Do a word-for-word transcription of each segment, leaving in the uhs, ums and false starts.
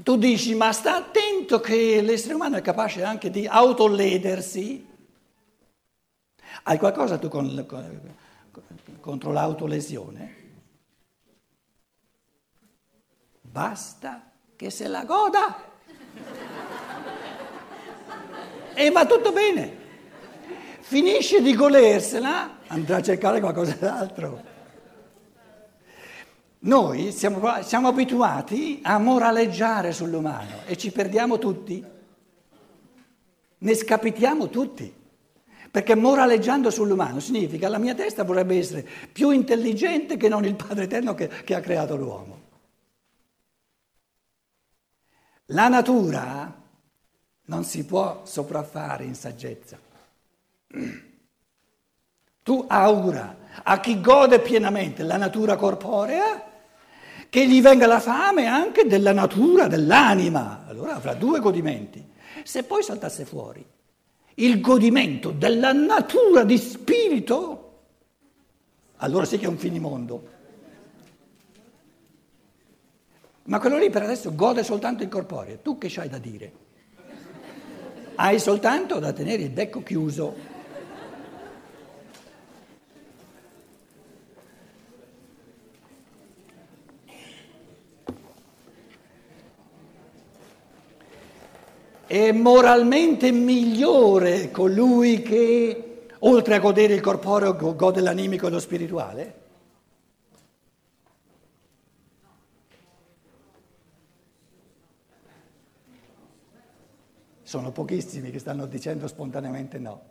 Tu dici, ma sta attento che l'essere umano è capace anche di autoledersi. Hai qualcosa tu con, con, contro l'autolesione? Basta che se la goda e va tutto bene. Finisce di golersela, andrà a cercare qualcos'altro. Noi siamo, siamo abituati a moraleggiare sull'umano e ci perdiamo tutti, ne scapitiamo tutti, perché moraleggiando sull'umano significa la mia testa vorrebbe essere più intelligente che non il Padre Eterno che, che ha creato l'uomo. La natura non si può sopraffare in saggezza. Tu augura a chi gode pienamente la natura corporea che gli venga la fame anche della natura, dell'anima. Allora avrà due godimenti. Se poi saltasse fuori il godimento della natura di spirito, allora sì che è un finimondo. Ma quello lì per adesso gode soltanto il corporeo. Tu che c'hai da dire? Hai soltanto da tenere il becco chiuso. È moralmente migliore colui che, oltre a godere il corporeo, gode l'animico e lo spirituale? Sono pochissimi che stanno dicendo spontaneamente no,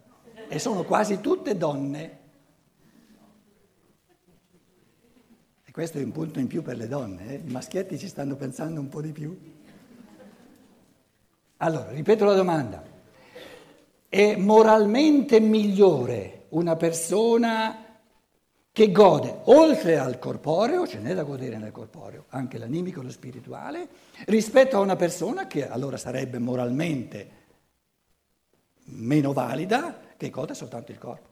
e sono quasi tutte donne. E questo è un punto in più per le donne, eh? I maschietti ci stanno pensando un po' di più. Allora, ripeto la domanda. È moralmente migliore una persona che gode, oltre al corporeo, ce n'è da godere nel corporeo, anche l'animico e lo spirituale, rispetto a una persona che allora sarebbe moralmente meno valida, che gode soltanto il corpo.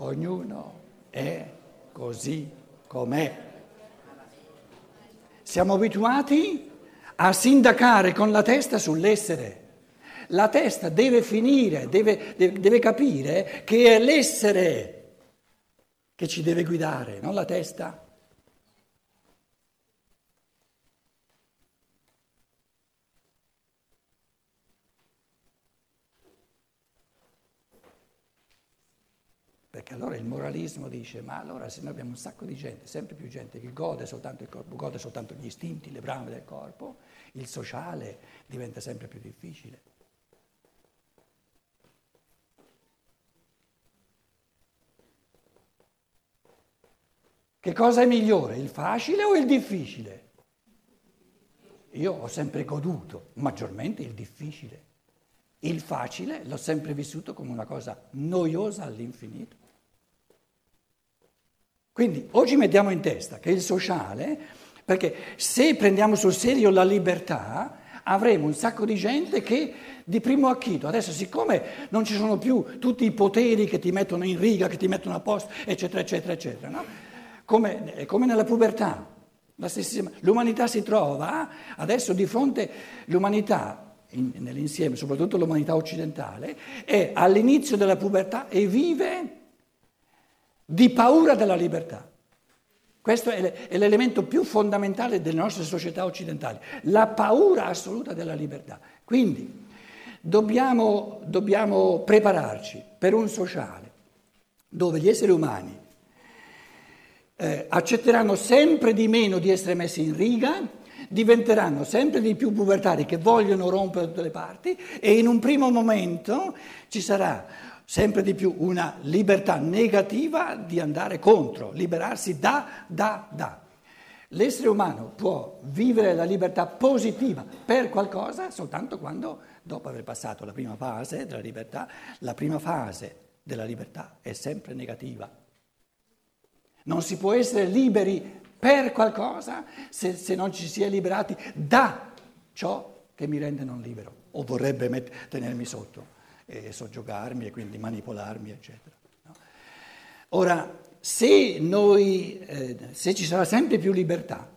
Ognuno è così com'è. Siamo abituati a sindacare con la testa sull'essere. La testa deve finire, deve, deve, deve capire che è l'essere che ci deve guidare, non la testa. Perché allora il moralismo dice, ma allora se noi abbiamo un sacco di gente, sempre più gente che gode soltanto il corpo, gode soltanto gli istinti, le brame del corpo, il sociale diventa sempre più difficile. Che cosa è migliore, il facile o il difficile? Io ho sempre goduto maggiormente il difficile. Il facile l'ho sempre vissuto come una cosa noiosa all'infinito. Quindi oggi mettiamo in testa che il sociale, perché se prendiamo sul serio la libertà, avremo un sacco di gente che di primo acchito, adesso siccome non ci sono più tutti i poteri che ti mettono in riga, che ti mettono a posto, eccetera, eccetera, eccetera, no? Come, è come nella pubertà, la stessa, l'umanità si trova adesso di fronte, l'umanità In, nell'insieme, soprattutto l'umanità occidentale, è all'inizio della pubertà e vive di paura della libertà. Questo è, le, è l'elemento più fondamentale delle nostre società occidentali, la paura assoluta della libertà. Quindi dobbiamo, dobbiamo prepararci per un sociale dove gli esseri umani eh, accetteranno sempre di meno di essere messi in riga, diventeranno sempre di più pubertari che vogliono rompere da tutte le parti e in un primo momento ci sarà sempre di più una libertà negativa di andare contro, liberarsi da, da, da. L'essere umano può vivere la libertà positiva per qualcosa soltanto quando, dopo aver passato la prima fase della libertà, la prima fase della libertà è sempre negativa. Non si può essere liberi per qualcosa, se, se non ci si è liberati da ciò che mi rende non libero o vorrebbe met- tenermi sotto e soggiogarmi e quindi manipolarmi, eccetera. No? Ora, se noi, eh, se ci sarà sempre più libertà,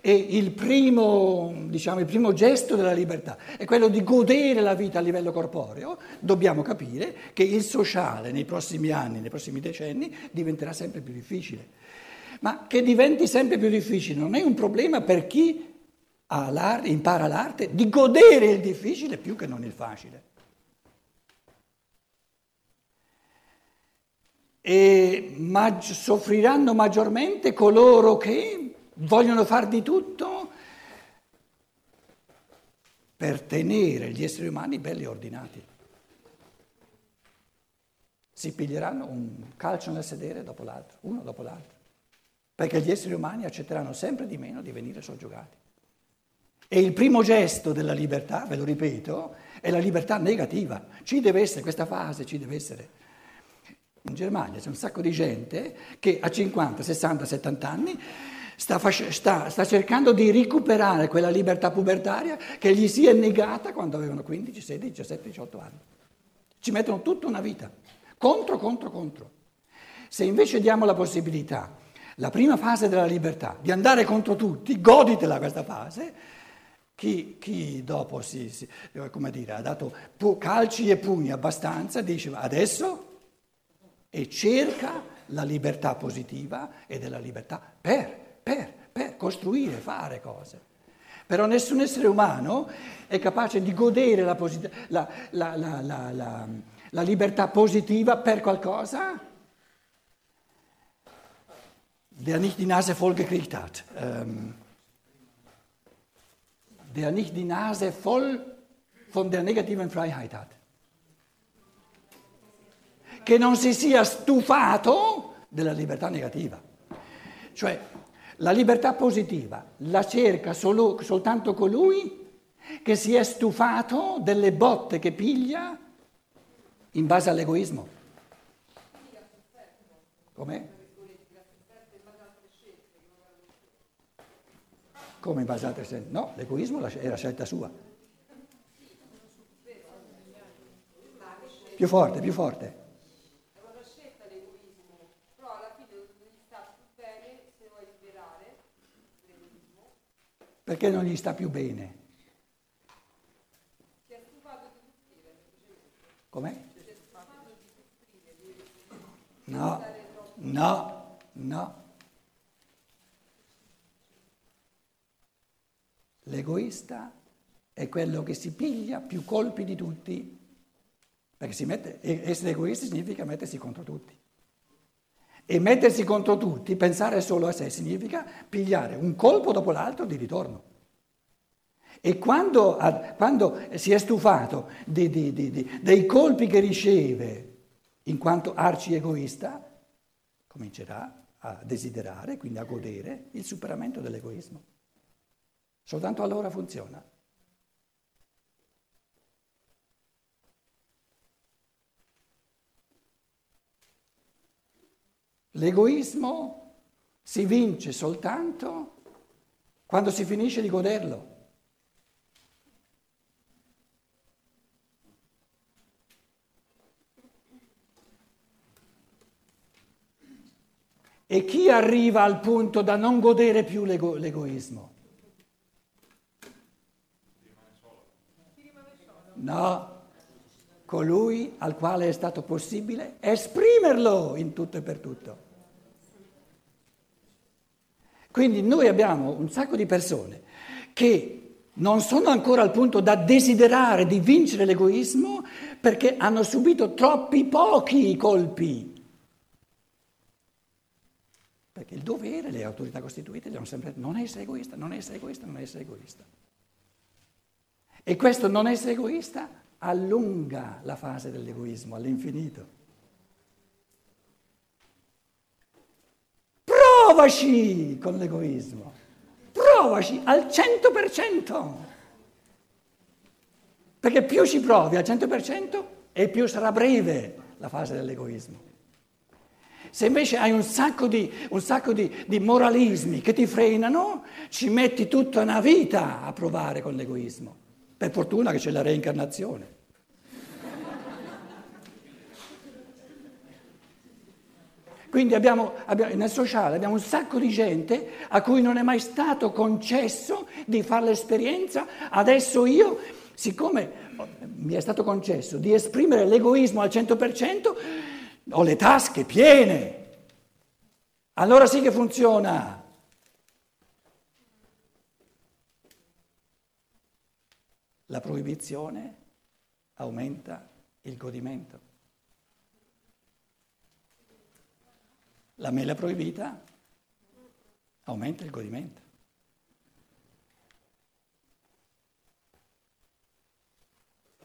e il primo, diciamo, il primo gesto della libertà è quello di godere la vita a livello corporeo, dobbiamo capire che il sociale nei prossimi anni, nei prossimi decenni, diventerà sempre più difficile. Ma che diventi sempre più difficile non è un problema per chi ha l'arte, impara l'arte di godere il difficile più che non il facile. E ma- soffriranno maggiormente coloro che vogliono far di tutto per tenere gli esseri umani belli e ordinati. Si piglieranno un calcio nel sedere dopo l'altro, uno dopo l'altro, perché gli esseri umani accetteranno sempre di meno di venire soggiogati. E il primo gesto della libertà, ve lo ripeto, è la libertà negativa. Ci deve essere questa fase, ci deve essere. In Germania c'è un sacco di gente che a cinquanta, sessanta, settanta anni Sta, fasce, sta, sta cercando di recuperare quella libertà pubertaria che gli si è negata quando avevano quindici, sedici, diciassette, diciotto anni. Ci mettono tutta una vita, contro, contro, contro. Se invece diamo la possibilità, la prima fase della libertà, di andare contro tutti, goditela questa fase, chi, chi dopo si, si, come dire, ha dato pu- calci e pugni abbastanza, dice adesso, e cerca la libertà positiva e della libertà per. Per, per costruire, fare cose. Però nessun essere umano è capace di godere la, posit- la, la, la, la, la, la libertà positiva per qualcosa. Der nicht die Nase voll gekriegt hat. Ähm, der nicht die Nase voll von der negativen Freiheit hat. Che non si sia stufato della libertà negativa. Cioè, la libertà positiva la cerca solo, soltanto colui che si è stufato delle botte che piglia in base all'egoismo. Come? Come in base a altre scelte? No, l'egoismo è la scelta sua. Più forte, più forte. Perché non gli sta più bene? Si è stufato di soffrire. Com'è? Si è stufato di soffrire. No, no, no. L'egoista è quello che si piglia più colpi di tutti, perché si mette, essere egoisti significa mettersi contro tutti. E mettersi contro tutti, pensare solo a sé, significa pigliare un colpo dopo l'altro di ritorno. E quando, quando si è stufato di, di, di, di, dei colpi che riceve in quanto arci egoista, comincerà a desiderare, quindi a godere, il superamento dell'egoismo. Soltanto allora funziona. L'egoismo si vince soltanto quando si finisce di goderlo. E chi arriva al punto da non godere più l'ego- l'egoismo? No, colui al quale è stato possibile esprimerlo in tutto e per tutto. Quindi noi abbiamo un sacco di persone che non sono ancora al punto da desiderare di vincere l'egoismo perché hanno subito troppi pochi colpi. Perché il dovere, le autorità costituite gli hanno sempre detto non essere egoista, non essere egoista, non essere egoista. E questo non essere egoista allunga la fase dell'egoismo all'infinito. Provaci con l'egoismo, provaci al cento per cento, perché più ci provi al cento per cento e più sarà breve la fase dell'egoismo. Se invece hai un sacco di, un sacco di, di moralismi che ti frenano, ci metti tutta una vita a provare con l'egoismo. Per fortuna che c'è la reincarnazione. Quindi abbiamo, abbiamo, nel sociale abbiamo un sacco di gente a cui non è mai stato concesso di fare l'esperienza. Adesso io, siccome mi è stato concesso di esprimere l'egoismo al cento per cento, ho le tasche piene. Allora sì che funziona. La proibizione aumenta il godimento. La mela proibita aumenta il godimento.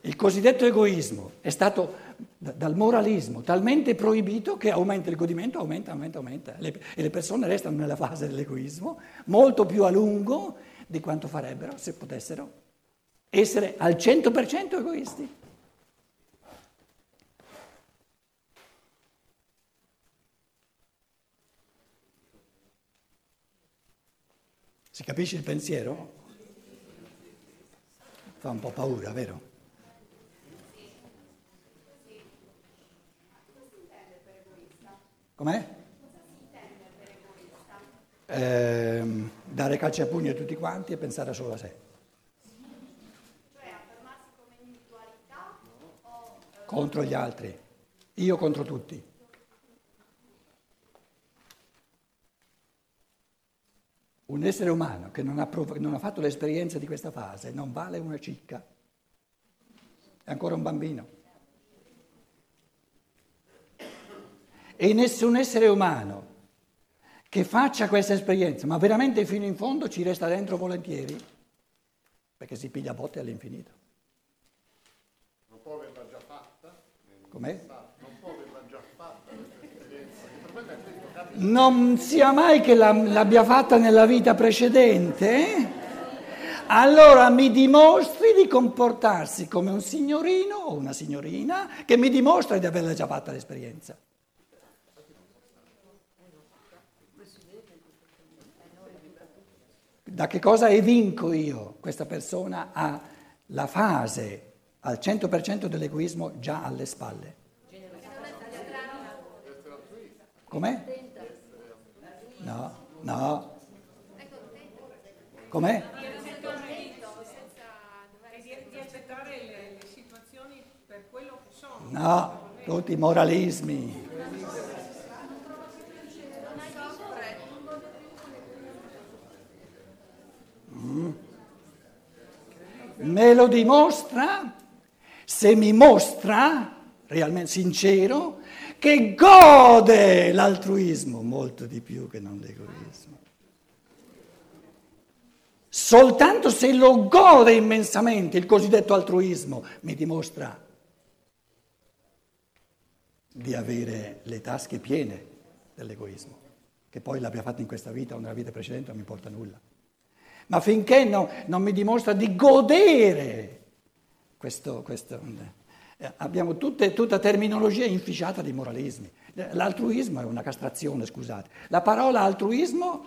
Il cosiddetto egoismo è stato dal moralismo talmente proibito che aumenta il godimento, aumenta, aumenta, aumenta. E le persone restano nella fase dell'egoismo molto più a lungo di quanto farebbero se potessero essere al cento per cento egoisti. Si capisce il pensiero? Fa un po' paura, vero? Com'è? Eh, dare calci a pugni a tutti quanti e pensare solo a sé. Cioè affermarsi come individualità o contro gli altri. Io contro tutti. Un essere umano che non ha, prov- non ha fatto l'esperienza di questa fase non vale una cicca, è ancora un bambino. E nessun essere umano che faccia questa esperienza, ma veramente fino in fondo, ci resta dentro volentieri, perché si piglia botte all'infinito. Non può averla già fatta? Com'è? Non può averla già fatta questa esperienza. Il problema è questo. Non sia mai che l'abbia fatta nella vita precedente, allora mi dimostri di comportarsi come un signorino o una signorina che mi dimostra di averla già fatta l'esperienza. Da che cosa evinco io? Questa persona ha la fase al cento per cento dell'egoismo già alle spalle. Com'è? No, no. Com'è? Di accettare le situazioni per quello che sono. No, tutti i moralismi. Mm. Me lo dimostra se mi mostra realmente sincero che gode l'altruismo molto di più che non l'egoismo. Soltanto se lo gode immensamente il cosiddetto altruismo mi dimostra di avere le tasche piene dell'egoismo, che poi l'abbia fatto in questa vita o nella vita precedente non mi importa nulla. Ma finché no, non mi dimostra di godere questo... questo Abbiamo tutte, tutta terminologia inficiata di moralismi. L'altruismo è una castrazione, scusate. La parola altruismo,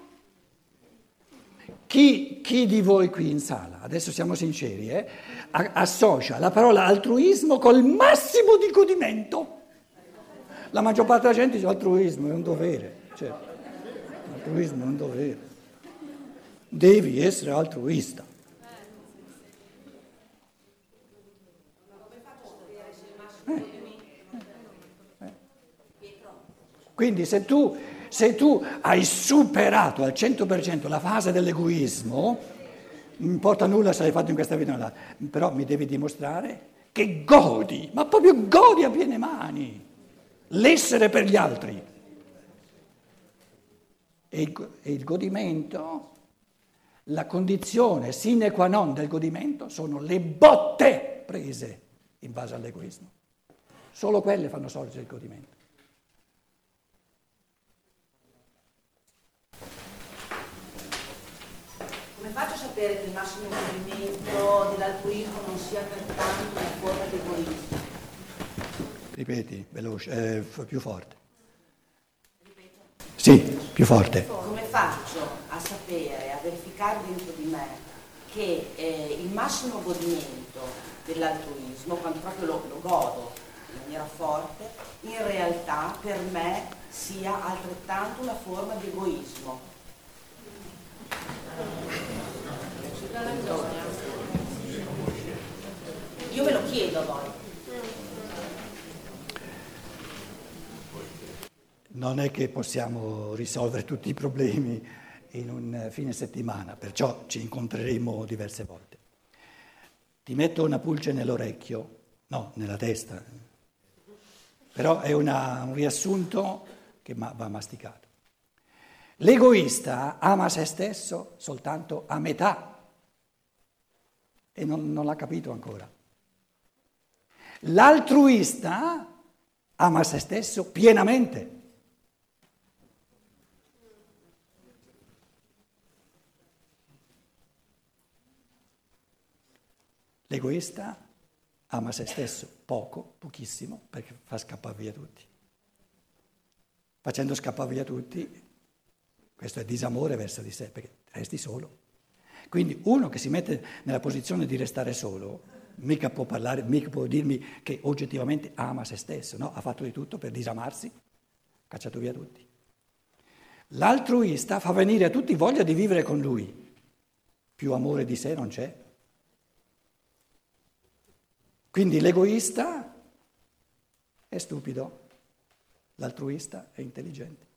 chi, chi di voi qui in sala, adesso siamo sinceri, eh, associa la parola altruismo col massimo di godimento? La maggior parte della gente dice altruismo è un dovere. Cioè, altruismo è un dovere. Devi essere altruista. Quindi se tu, se tu hai superato al cento per cento la fase dell'egoismo, non importa nulla se l'hai fatto in questa vita o là, però mi devi dimostrare che godi, ma proprio godi a piene mani, l'essere per gli altri. E il, e il godimento, la condizione sine qua non del godimento sono le botte prese in base all'egoismo. Solo quelle fanno sorgere il godimento. Come faccio a sapere che il massimo godimento dell'altruismo non sia pertanto una forma di egoismo? Ripeti, veloce, eh, più forte. più forte. Come faccio a sapere, a verificare dentro di me che eh, il massimo godimento dell'altruismo, quando proprio lo, lo godo in maniera forte, in realtà per me sia altrettanto una forma di egoismo? Io me lo chiedo a voi. Non è che possiamo risolvere tutti i problemi in un fine settimana, perciò ci incontreremo diverse volte. Ti metto una pulce nell'orecchio, no, nella testa, però è una, un riassunto che ma, va masticato. L'egoista ama se stesso soltanto a metà e non, non l'ha capito ancora. L'altruista ama se stesso pienamente. L'egoista ama se stesso poco, pochissimo, perché fa scappare via tutti. Facendo scappare via tutti, questo è disamore verso di sé, perché resti solo. Quindi uno che si mette nella posizione di restare solo, mica può parlare, mica può dirmi che oggettivamente ama se stesso, no? Ha fatto di tutto per disamarsi, ha cacciato via tutti. L'altruista fa venire a tutti voglia di vivere con lui. Più amore di sé non c'è. Quindi l'egoista è stupido, l'altruista è intelligente.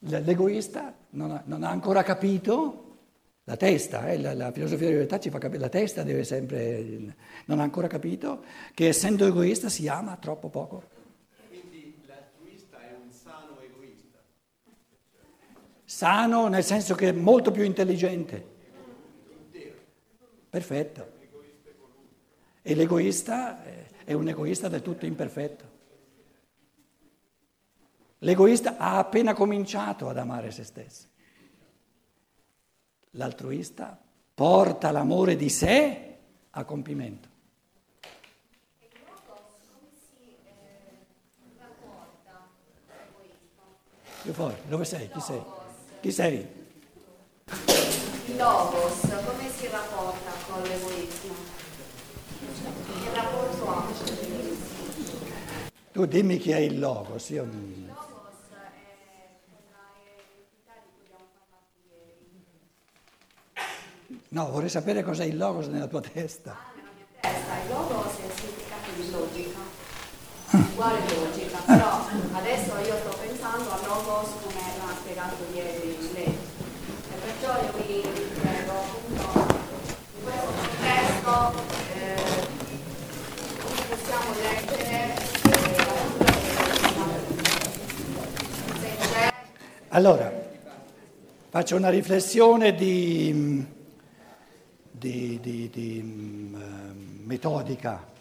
L'egoista non ha, non ha ancora capito, la testa, eh, la, la filosofia della libertà ci fa capire, la testa deve sempre, non ha ancora capito che essendo egoista si ama troppo poco. Quindi l'altruista è un sano egoista. Sano nel senso che è molto più intelligente, perfetto, e l'egoista è un egoista del tutto imperfetto. L'egoista ha appena cominciato ad amare se stesso, l'altruista porta l'amore di sé a compimento. Più forte, dove sei? Chi sei? Chi sei? Il logos, come si rapporta con l'egoismo? Che rapporto ha? Tu dimmi chi è il logos. Io... Il logos è l'entità di cui abbiamo parlato ieri. No, vorrei sapere cos'è il logos nella tua testa. Ah, nella mia testa. Il logos è il significato di logica, uguale logica, però adesso io sto pensando al logos come ha spiegato ieri. Io vi prego appunto in questo contesto eh, possiamo leggere eh, allora faccio una riflessione di, di, di, di, di metodica.